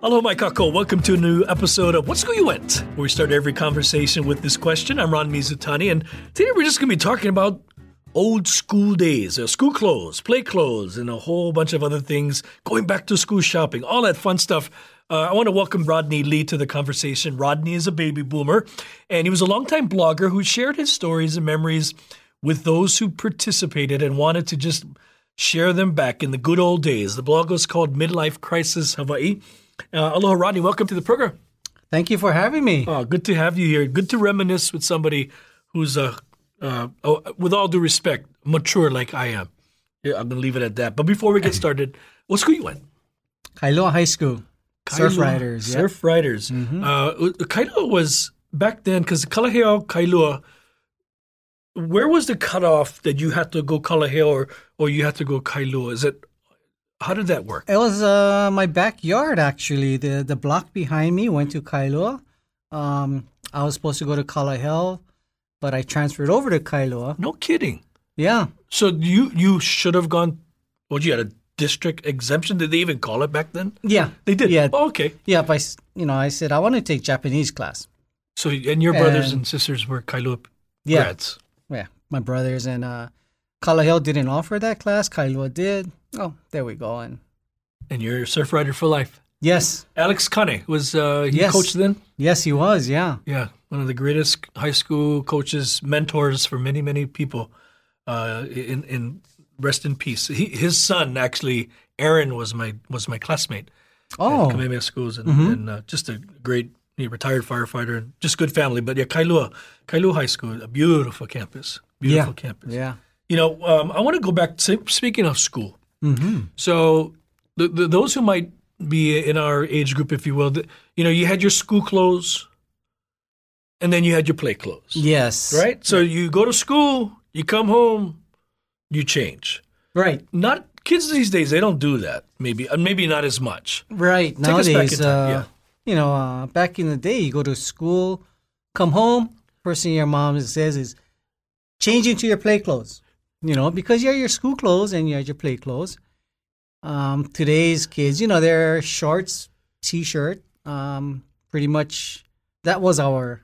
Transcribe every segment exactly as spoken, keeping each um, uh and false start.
Hello, my kako. Welcome to a new episode of What School You Went, where we start every conversation with this question. I'm Ron Mizutani, and today we're just going to be talking about old school days, school clothes, play clothes, and a whole bunch of other things, going back to school shopping, all that fun stuff. Uh, I want to welcome Rodney Lee to the conversation. Rodney is a baby boomer, and he was a longtime blogger who shared his stories and memories with those who participated and wanted to just share them back in the good old days. The blog was called Midlife Crisis Hawaii. Uh, aloha, Rodney. Welcome to the program. Thank you for having me. Oh, good to have you here. Good to reminisce with somebody who's a, uh, oh, with all due respect, mature like I am. Yeah, I'm going to leave it at that. But before we get started, what school you went? Kailua High School. Kailua, Surf Riders. Yep. Surf Riders. Mm-hmm. Uh, Kailua was back then, because Kalaheo, Kailua, where was the cutoff that you had to go Kalaheo or, or you had to go Kailua? Is it? How did that work? It was uh, my backyard, actually. The the block behind me went to Kailua. Um, I was supposed to go to Kalaheo, but I transferred over to Kailua. No kidding. Yeah. So you, you should have gone, well, you had a district exemption? Did they even call it back then? Yeah. They did? Yeah. Oh, okay. Yeah, but I, you know, I said, I want to take Japanese class. So, and your brothers and, and sisters were Kailua yeah, grads? Yeah, my brothers and uh, Kalaheo didn't offer that class. Kailua did. Oh, there we go. And and you're a surf rider for life. Yes. Alex Kane was uh, he yes. coached then? Yes, he was, yeah. Yeah, one of the greatest high school coaches, mentors for many, many people. Uh, in, in rest in peace. He, his son, actually, Aaron, was my was my classmate oh. at Kamehameha Schools. And, mm-hmm. and uh, just a great he retired firefighter and just good family. But yeah, Kailua, Kailua High School, a beautiful campus. Beautiful yeah. campus. Yeah. You know, um, I want to go back to, speaking of school, Mm-hmm. So the, the, those who might be in our age group, if you will, the, you know, you had your school clothes and then you had your play clothes. Yes. Right? So you go to school, you come home, you change. Right. Not kids these days, they don't do that. Maybe maybe not as much. Right. Take Nowadays, us back in time. Uh, yeah. you know, uh, back in the day, you go to school, come home, first thing your mom says is, change into your play clothes. You know, because you have your school clothes and you have your play clothes. Um, today's kids, you know, they're shorts, T-shirt. Um, pretty much that was our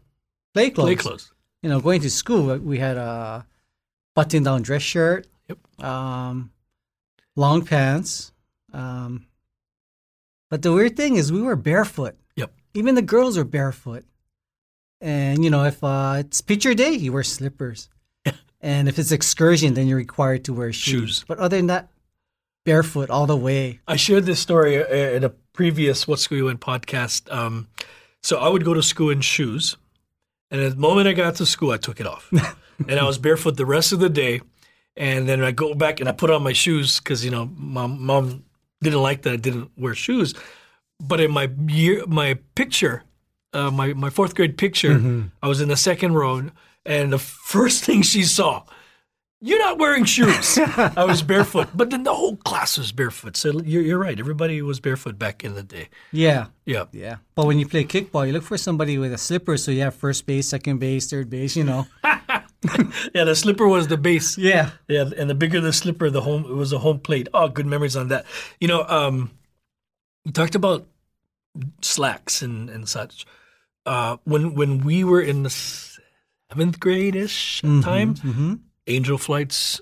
play clothes. Play clothes. You know, going to school, we had a button-down dress shirt, yep. um, long pants. Um, but the weird thing is we were barefoot. Yep. Even the girls were barefoot. And, you know, if uh, it's picture day, you wear slippers. And if it's excursion, then you're required to wear shoes. shoes. But other than that, barefoot all the way. I shared this story in a previous What School You Went podcast. Um, so I would go to school in shoes. And the moment I got to school, I took it off. And I was barefoot the rest of the day. And then I go back and I put on my shoes because, you know, my mom didn't like that I didn't wear shoes. But in my year, my picture, uh, my, my fourth grade picture, mm-hmm. I was in the second row. And the first thing she saw, you're not wearing shoes. I was barefoot. But then the whole class was barefoot. So you're, you're right. Everybody was barefoot back in the day. Yeah. Yeah. Yeah. But when you play kickball, you look for somebody with a slipper. So you have first base, second base, third base, you know. Yeah, the slipper was the base. Yeah. Yeah. And the bigger the slipper, the home, it was a home plate. Oh, good memories on that. You know, um, you talked about slacks and, and such. Uh, when, when we were in the seventh grade-ish mm-hmm, time, mm-hmm. angel flights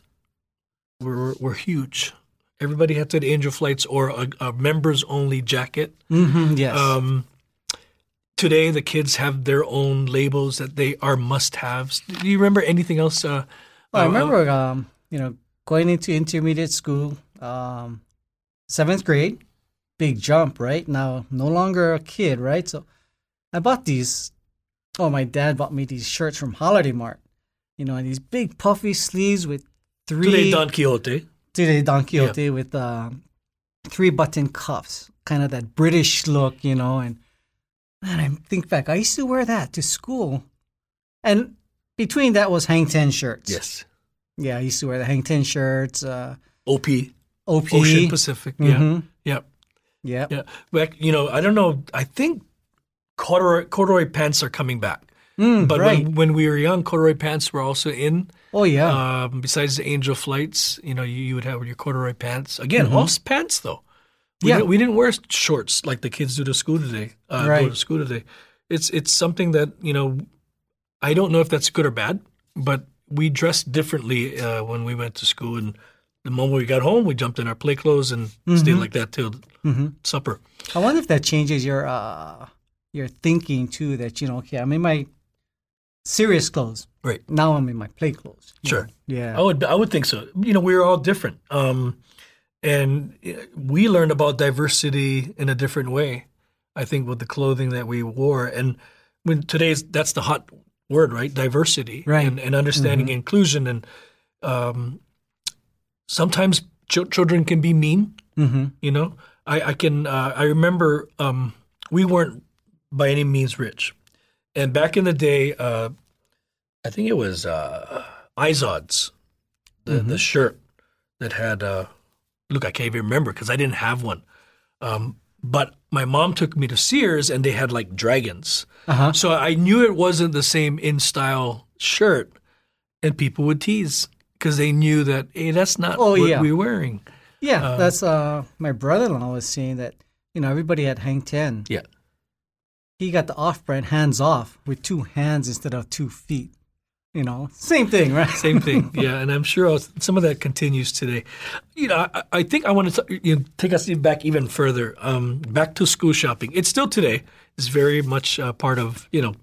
were were huge. Everybody had to have angel flights or a, a members-only jacket. Mm-hmm, yes. Um, today, the kids have their own labels that they are must-haves. Do you remember anything else? Uh, well, uh, I remember, uh, um, you know, going into intermediate school, um, seventh grade, big jump, right? Now, no longer a kid, right? So I bought these. Oh, my dad bought me these shirts from Holiday Mart, you know, and these big puffy sleeves with three. De Don Quixote. De Don Quixote yeah. with um, three button cuffs, kind of that British look, you know. And man, I think back, I used to wear that to school, and Between that was Hang-Ten shirts. Yes. Yeah, I used to wear the Hang-Ten shirts. Uh, O P. O P. Ocean Pacific. Mm-hmm. Yeah. Yeah. Yeah. Yeah. You know, I don't know. I think corduroy, corduroy pants are coming back. Mm, but right. when, when we were young, corduroy pants were also in. Oh, yeah. Um, besides the Angel Flights, you know, you, you would have your corduroy pants. Again, mm-hmm. Hoss pants, though. We, yeah. didn't, we didn't wear shorts like the kids do to school today. Uh, right. Go to school today. It's, it's something that, you know, I don't know if that's good or bad, but we dressed differently uh, when we went to school. And the moment we got home, we jumped in our play clothes and mm-hmm. stayed like that till mm-hmm. supper. I wonder if that changes your uh, your thinking, too, that, you know, okay, I'm in my serious clothes. Right. Now I'm in my play clothes. Sure. Know? Yeah. I would, I would think so. You know, we were all different. Um, and we learned about diversity in a different way, I think, with the clothing that we wore. And when today's, that's the hot word, right? Diversity, right. And, and understanding mm-hmm. inclusion. And um, sometimes ch- children can be mean, mm-hmm. you know. I, I can, uh, I remember um, we weren't by any means rich. And back in the day, uh, I think it was uh, Izod's, the, mm-hmm. the shirt that had, uh, look, I can't even remember because I didn't have one. Um, but my mom took me to Sears and they had like dragons. Uh-huh. So I knew it wasn't the same in-style shirt, and people would tease because they knew that, hey, that's not oh, what yeah. we're wearing. Yeah, um, that's uh, my brother-in-law was saying that, you know, everybody had Hang-Ten. Yeah. He got the off-brand hands off with two hands instead of two feet. You know, same thing, right? Same thing, yeah. And I'm sure some of that continues today. You know, I, I think I want to you know, take us back even further, um, back to school shopping. It's still today. It's very much uh, part of, you know,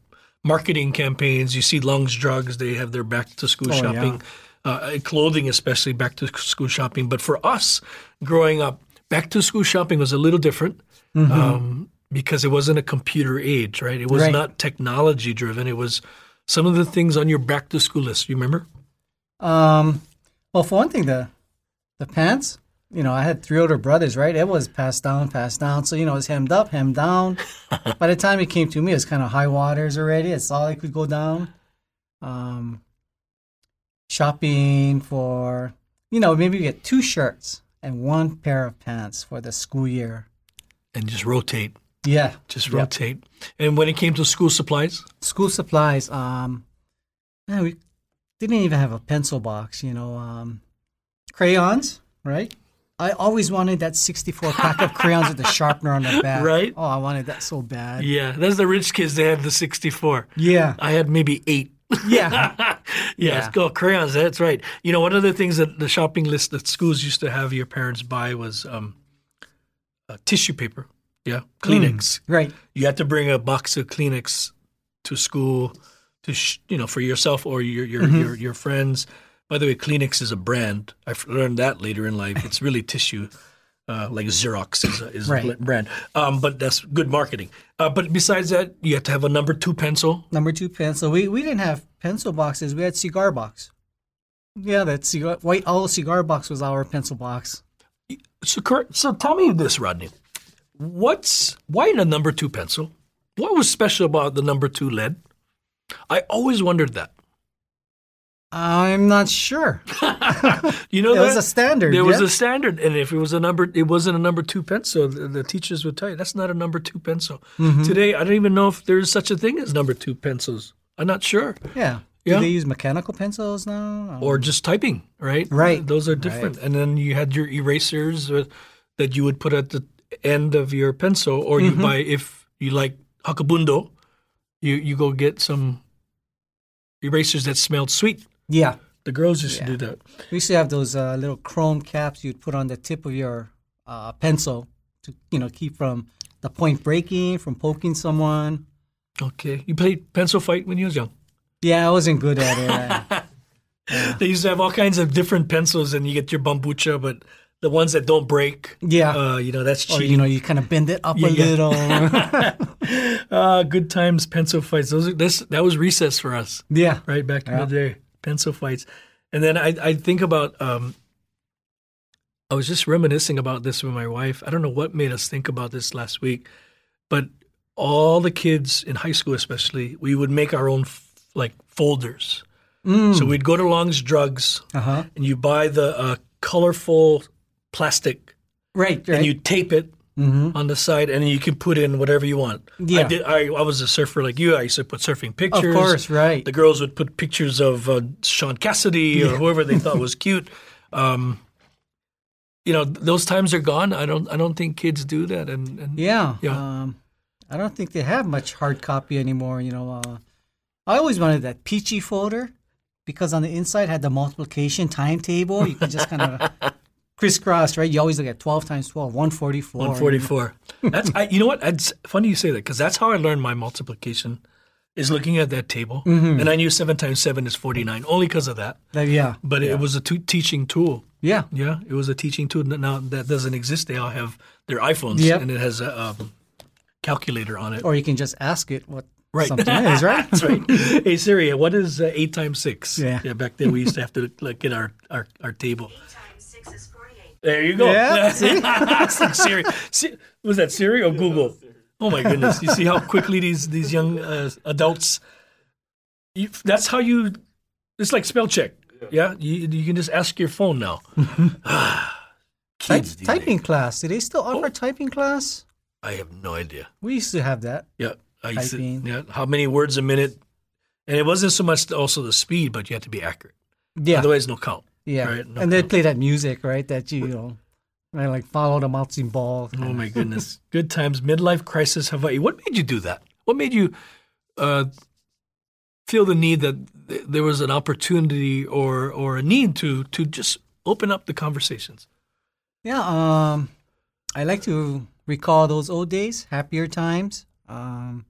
marketing campaigns. You see Long's Drugs. They have their back-to-school oh, shopping, yeah. uh, clothing especially, back-to-school shopping. But for us growing up, back-to-school shopping was a little different mm-hmm. um, because it wasn't a computer age, right? It was right. not technology-driven. It was... Some of the things on your back-to-school list, you remember? Um, well, for one thing, the the pants. You know, I had three older brothers, right? It was passed down, passed down. So, you know, it was hemmed up, hemmed down. By the time it came to me, it was kind of high waters already. It's all I could go down. Um, shopping for, you know, maybe you get two shirts and one pair of pants for the school year. And just rotate. Yeah. Just rotate. Yep. And when it came to school supplies? School supplies, um, man, we didn't even have a pencil box, you know. Um, crayons, right? I always wanted that sixty-four pack of crayons with the sharpener on the back. Right? Oh, I wanted that so bad. Yeah. That's the rich kids. They had the sixty-four. Yeah. I had maybe eight. Yeah. yeah. yeah. Oh, crayons. That's right. You know, one of the things that the shopping list that schools used to have your parents buy was um, uh, tissue paper. Yeah, Kleenex. Mm, right. You had to bring a box of Kleenex to school, to sh- you know, for yourself or your your, mm-hmm. your your friends. By the way, Kleenex is a brand. I learned that later in life. It's really tissue, uh, like Xerox is a, is right. a brand. Um, but that's good marketing. Uh, but besides that, you had to have a number two pencil. Number two pencil. We we didn't have pencil boxes. We had cigar box. Yeah, that cigar white owl cigar box was our pencil box. So so tell me this, Rodney. What's why the number two pencil? What was special about the number two lead? I always wondered that. I'm not sure. you know, it that? was a standard. There yeah? was a standard, and if it was a number, it wasn't a number two pencil. The, the teachers would tell you that's not a number two pencil. Mm-hmm. Today, I don't even know if there's such a thing as number two pencils. I'm not sure. Yeah. yeah. Do they use mechanical pencils now, um, or just typing? Right. Right. Those are different. Right. And then you had your erasers that you would put at the end of your pencil, or you mm-hmm. buy, if you like Hakubundo, you, you go get some erasers that smelled sweet. Yeah. The girls used yeah. to do that. We used to have those uh, little chrome caps you'd put on the tip of your uh, pencil to, you know, keep from the point breaking, from poking someone. Okay. You played pencil fight when you was young? Yeah, I wasn't good at it. yeah. They used to have all kinds of different pencils, and you get your bambucha, but... The ones that don't break. Yeah. Uh, you know, that's cheating. Or, you know, you kind of bend it up yeah, a yeah. little. uh, good times, pencil fights. Those are, this, That was recess for us. Yeah. Right back in yeah. the day, pencil fights. And then I, I think about, um, I was just reminiscing about this with my wife. I don't know what made us think about this last week, but all the kids in high school especially, we would make our own f- like folders. Mm. So we'd go to Long's Drugs, uh-huh. and you buy the uh, colorful plastic, right, right, and you tape it mm-hmm. on the side, and you can put in whatever you want. Yeah. I, did, I, I was a surfer like you. I used to put surfing pictures. Of course, right. The girls would put pictures of uh, Sean Cassidy or yeah. whoever they thought was cute. Um, you know, those times are gone. I don't. I don't think kids do that. And, and yeah, yeah. Um, I don't think they have much hard copy anymore. You know, uh, I always wanted that peachy folder. Because on the inside had the multiplication timetable, you can just kind of crisscross, right? You always look at twelve times twelve, one forty-four. one forty-four. That's I, you know what? It's funny you say that because that's how I learned my multiplication is looking at that table. Mm-hmm. And I knew seven times seven is forty-nine only because of that. Uh, yeah. But yeah. it was a t- teaching tool. Yeah. Yeah. It was a teaching tool. Now that doesn't exist. They all have their iPhones yep. and it has a um, calculator on it. Or you can just ask it what. Right. Something is, right? That's right. Hey, Siri, what is uh, eight times six? Yeah. Yeah, back then we used to have to look at our, our, our table. eight times six is forty-eight. There you go. Yeah, see? Siri. See, was that Siri or Google? Oh, my goodness. You see how quickly these, these young uh, adults, you, that's how you, it's like spell check. Yeah? You, you can just ask your phone now. Kids, Ty- typing days. Class. Do they still offer oh. typing class? I have no idea. We used to have that. Yeah. I used to, yeah, how many words a minute? And it wasn't so much also the speed, but you had to be accurate. Yeah. Otherwise, no count. Yeah. Right? No and they'd count. Play that music, right? That you, you know, right, like follow the bouncing ball. Oh, my goodness. Good times. Midlife Crisis Hawaii. What made you do that? What made you uh, feel the need that th- there was an opportunity or or a need to to just open up the conversations? Yeah. Um, I like to recall those old days, happier times. Um,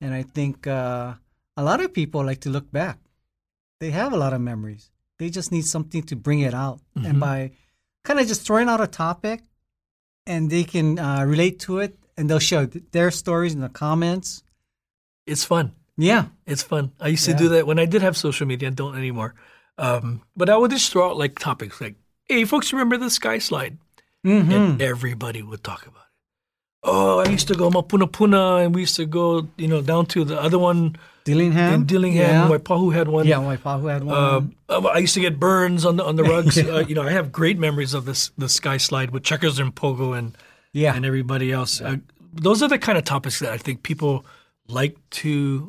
and I think uh, a lot of people like to look back. They have a lot of memories. They just need something to bring it out. Mm-hmm. And by kind of just throwing out a topic, and they can uh, relate to it, and they'll share their stories in the comments. It's fun. Yeah. It's fun. I used yeah. to do that when I did have social media. I don't anymore. Um, but I would just throw out like topics like, hey, folks, remember the sky slide? Mm-hmm. And everybody would talk about it. Oh, I used to go Mapuna Puna, and we used to go, you know, down to the other one. Dillingham. In Dillingham. Yeah. Waipahu had one. Yeah, Waipahu had one. Uh, I used to get burns on the on the rugs. yeah. uh, you know, I have great memories of this the sky slide with Checkers and Pogo and yeah. and everybody else. Yeah. I, those are the kind of topics that I think people like to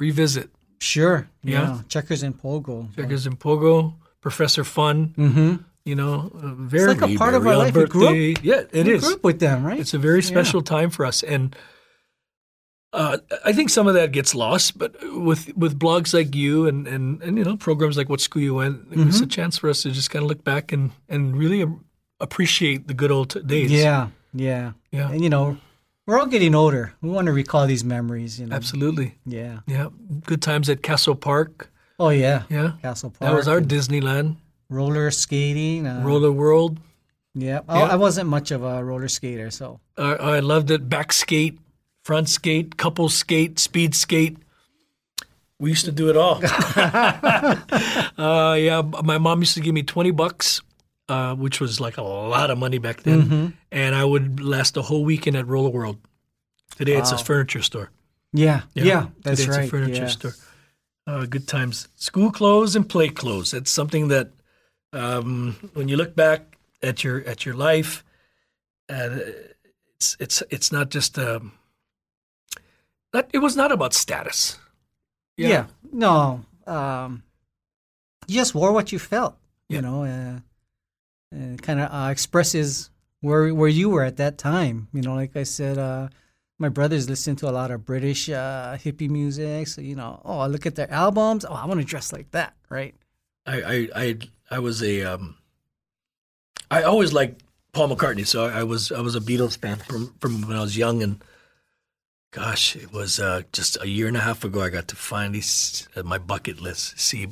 revisit. Sure. Yeah. yeah. Checkers and Pogo. Checkers and Pogo. Professor Fun. Mm-hmm. You know, uh, very, it's like a part of our life. We grew up, yeah, it we is. Grew up with them, right? It's a very special yeah. time for us, and uh, I think some of that gets lost. But with with blogs like you and and, and you know programs like What School You Went, mm-hmm. it's a chance for us to just kind of look back and and really appreciate the good old t- days. Yeah, yeah, yeah. And you know, we're all getting older. We want to recall these memories. You know, absolutely. Yeah, yeah. Good times at Castle Park. Oh yeah, yeah. Castle Park. That was our and- Disneyland. Roller skating. Uh, Roller World. Yeah. I, yeah. I wasn't much of a roller skater, so. Uh, I loved it. Back skate, front skate, couple skate, speed skate. We used to do it all. uh, yeah. My mom used to give me twenty bucks, uh, which was like a lot of money back then. Mm-hmm. And I would last the whole weekend at Roller World. Today wow. it's a furniture store. Yeah. Yeah. yeah that's Today right. It's a furniture yeah. store. Uh, good times. School clothes and play clothes. That's something that. Um, when you look back at your at your life, uh, it's it's it's not just um, not, it was not about status. Yeah, yeah no, um, you just wore what you felt, you yeah. know, uh, and kind of uh, expresses where where you were at that time. You know, like I said, uh, my brothers listened to a lot of British uh, hippie music, so you know, oh, I look at their albums, oh, I want to dress like that, right? I I. I I was a, um, I always liked Paul McCartney, so I, I was I was a Beatles fan from, from when I was young, and gosh, it was uh, just a year and a half ago I got to finally, s- my bucket list, see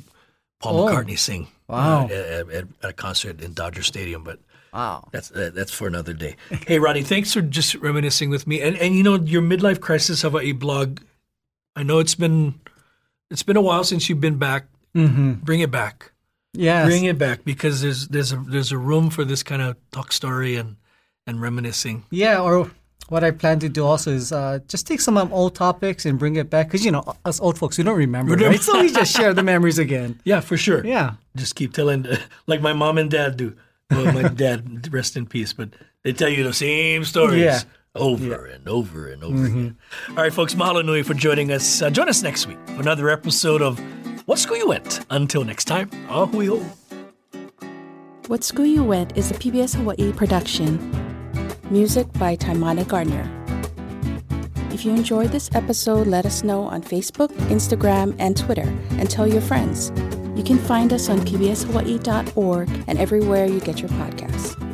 Paul oh, McCartney sing wow. uh, at, at, at a concert in Dodger Stadium, but wow. that's uh, that's for another day. Hey, Ronnie, thanks for just reminiscing with me, and and you know, your Midlife Crisis Hawaii blog, I know it's been, it's been a while since you've been back, mm-hmm. bring it back. Yes. Bring it back because there's there's a there's a room for this kind of talk story and, and reminiscing. Yeah, or what I plan to do also is uh, just take some um, old topics and bring it back. Because, you know, us old folks, we don't remember, remember. right? So we just share the memories again. Yeah, for sure. Yeah. Just keep telling, uh, like my mom and dad do. Well, my dad, rest in peace, but they tell you the same stories. Yeah. Over yeah. and over and over mm-hmm. again. All right, folks, mahalo nui for joining us. Uh, join us next week for another episode of What School You Went. Until next time, ahui ho. What School You Went is a P B S Hawaii production. Music by Taimana Garnier. If you enjoyed this episode, let us know on Facebook, Instagram, and Twitter, and tell your friends. You can find us on p b s hawaii dot org and everywhere you get your podcasts.